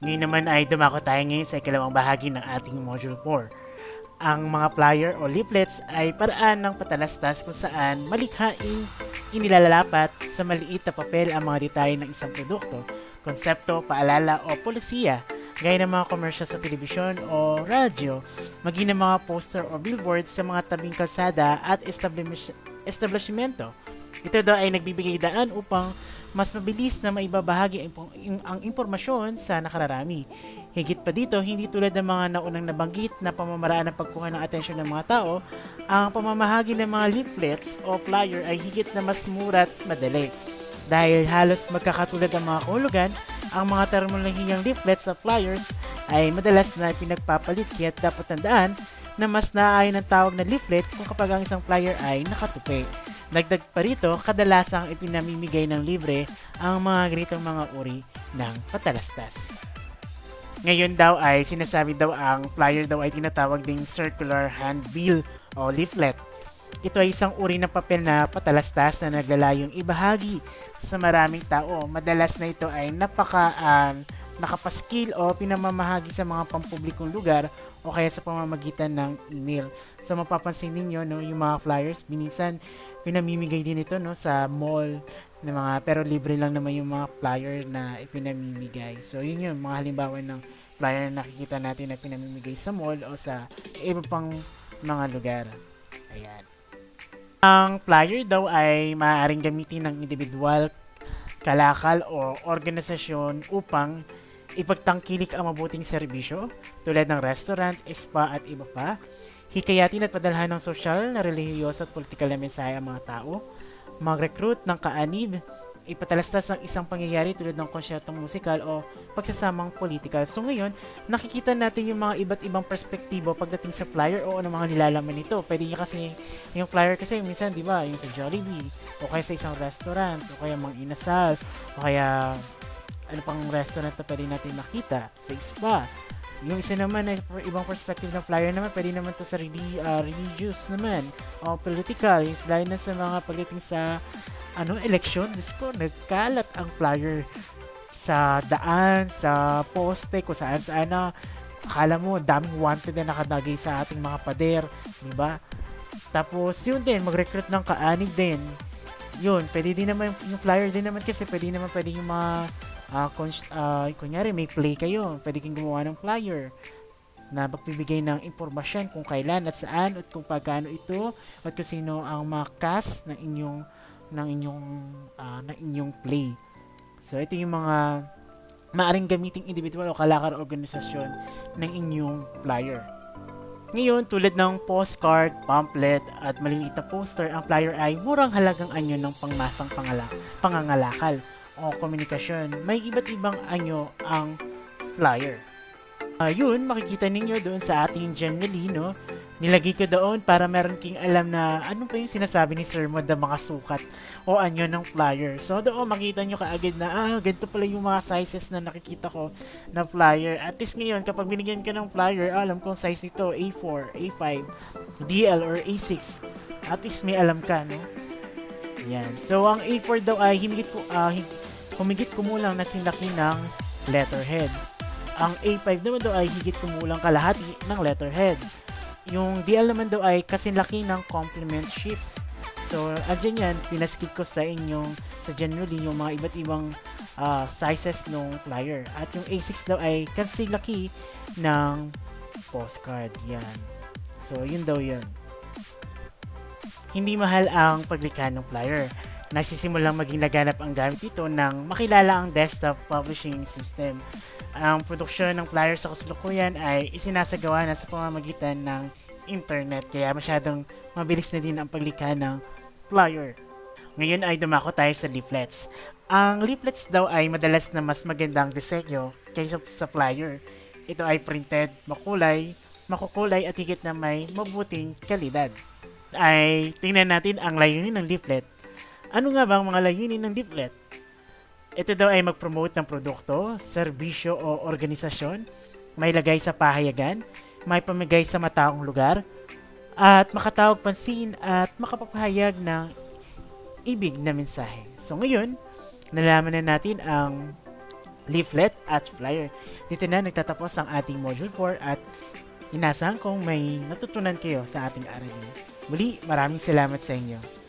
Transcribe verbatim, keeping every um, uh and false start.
Ngayon naman ay dumako tayo ngayon sa ikalawang bahagi ng ating Module four. Ang mga flyer o leaflets ay paraan ng patalastas kung saan malikhaing inilalalapat sa maliit na papel ang mga detalye ng isang produkto, konsepto, paalala o polisiya, gaya ng mga commercial sa telebisyon o radyo, maging ng mga poster o billboards sa mga tabing kalsada at establishmento. Ito daw ay nagbibigay daan upang mas mabilis na maibabahagi ang impormasyon sa nakararami. Higit pa dito, hindi tulad ng mga naunang nabanggit na pamamaraan ng pagkuha ng atensyon ng mga tao, ang pamamahagi ng mga leaflets o flyer ay higit na mas mura at madali. Dahil halos magkakatulad ang mga kahulugan, ang mga termolohiyang leaflets o flyers ay madalas na pinagpapalit kaya't dapat tandaan na mas naaayon ang tawag na leaflet kung kapag ang isang flyer ay nakatupi. Dagdag pa rito, kadalasang ipinamimigay ng libre ang mga ganitong mga uri ng patalastas. Ngayon daw ay sinasabi daw ang flyer daw ay tinatawag ding circular handbill o leaflet. Ito ay isang uri ng papel na patalastas na naglalayong ibahagi sa maraming tao. Madalas na ito ay napakaan, nakapaskil o pinamamahagi sa mga pampublikong lugar o kaya sa pamamagitan ng email. So mapapansin ninyo, no, yung mga flyers, minsan pinamimigay din ito, no, sa mall na mga, pero libre lang naman yung mga flyer na ipinamimigay. So yun yun, mga halimbawa ng flyer na nakikita natin na pinamimigay sa mall o sa iba pang mga lugar. Ayan. Ang flyer daw ay maaaring gamitin ng individual, kalakal o organisasyon upang ipagtangkilik ang mabuting serbisyo tulad ng restaurant, spa at iba pa. Hikayatin at padalhan ng sosyal na relihiyoso at politikal na mensahe ang mga tao. Mag-recruit ng kaanib. Ipatalastas ng isang pangyayari tulad ng konsertong musikal o pagsasamang politikal. So ngayon, nakikita natin yung mga iba't ibang perspektibo pagdating sa flyer o ano mga nilalaman nito. Pwede niya kasi, yung flyer kasi minsan, di ba, yung sa Jollibee o kaya sa isang restaurant o kaya mga inasal o kaya ano pang restaurant na pwede natin makita sa spa. Yung isa naman ay ibang perspective ng flyer naman, pwede naman to sa uh, religious naman o political, yung lalo na sa mga pagdating sa ano, election. Diyos ko, nagkalat ang flyer sa daan, sa poste, kung saan saan na akala mo daming wanted na nakadagay sa ating mga pader, di ba? Tapos yun din, mag-recruit ng kaanig din yun, pwede din naman yung flyer din naman kasi pwede naman pwede yung mga Uh, uh, kunyari may play kayo, pwede kang gumawa ng flyer na magbibigay ng impormasyon kung kailan at saan at kung pagkano ito at kung sino ang mga cast ng inyong ng inyong uh, ng inyong play. So ito yung mga maaring gamiting individual o kalakar organisasyon ng inyong flyer. Ngayon, tulad ng postcard, pamphlet at maliliit na poster, ang flyer ay murang halagang anyo ng pangmasang pangala pangangalakal o komunikasyon. May iba't ibang anyo ang flyer. Ayun, uh, makikita ninyo doon sa ating generally, no? Nilagay ko doon para meron king alam na ano pa yung sinasabi ni Sir Mod na mga sukat o anyo ng flyer. So doon makita nyo kaagad na ah, ganito pala yung mga sizes na nakikita ko na flyer. At least ngayon, kapag binigyan ka ng flyer, ah, alam kong size nito, A four, A five, D L, or A six. At least may alam ka, no? Yan. So ang A four daw ay himigit ko, ah, uh, humigit kumulang na sinlaki ng letterhead. Ang A five naman daw ay higit kumulang kalahati ng letterhead. Yung D L naman daw ay kasinlaki ng complement shapes. So, andyan yan, pinaskip ko sa inyong, sa generally, yung mga iba't ibang uh, sizes ng flyer. At yung A six daw ay kasinlaki ng postcard. Yan. So, yun daw yan. Hindi mahal ang paglikha ng flyer. Nagsisimulang maging laganap ang gamit ito nang makilala ang desktop publishing system. Ang produksyon ng flyer sa kasalukuyan ay isinasagawa na sa pamamagitan ng internet, kaya masyadong mabilis na din ang paglikha ng flyer. Ngayon ay dumako tayo sa leaflets. Ang leaflets daw ay madalas na mas magandang disenyo kaysa sa flyer. Ito ay printed, makulay, makukulay at higit na may mabuting kalidad. Ay tingnan natin ang layunin ng leaflet. Ano nga ba ang mga layunin ng leaflet? Ito daw ay mag-promote ng produkto, serbisyo o organisasyon, may lagay sa pahayagan, may pamigay sa mataong lugar, at makatawag pansin at makapagpahayag ng ibig na mensahe. So ngayon, nalaman na natin ang leaflet at flyer. Dito na nagtatapos ang ating module four at inasahan kong may natutunan kayo sa ating aralin. Muli, maraming salamat sa inyo.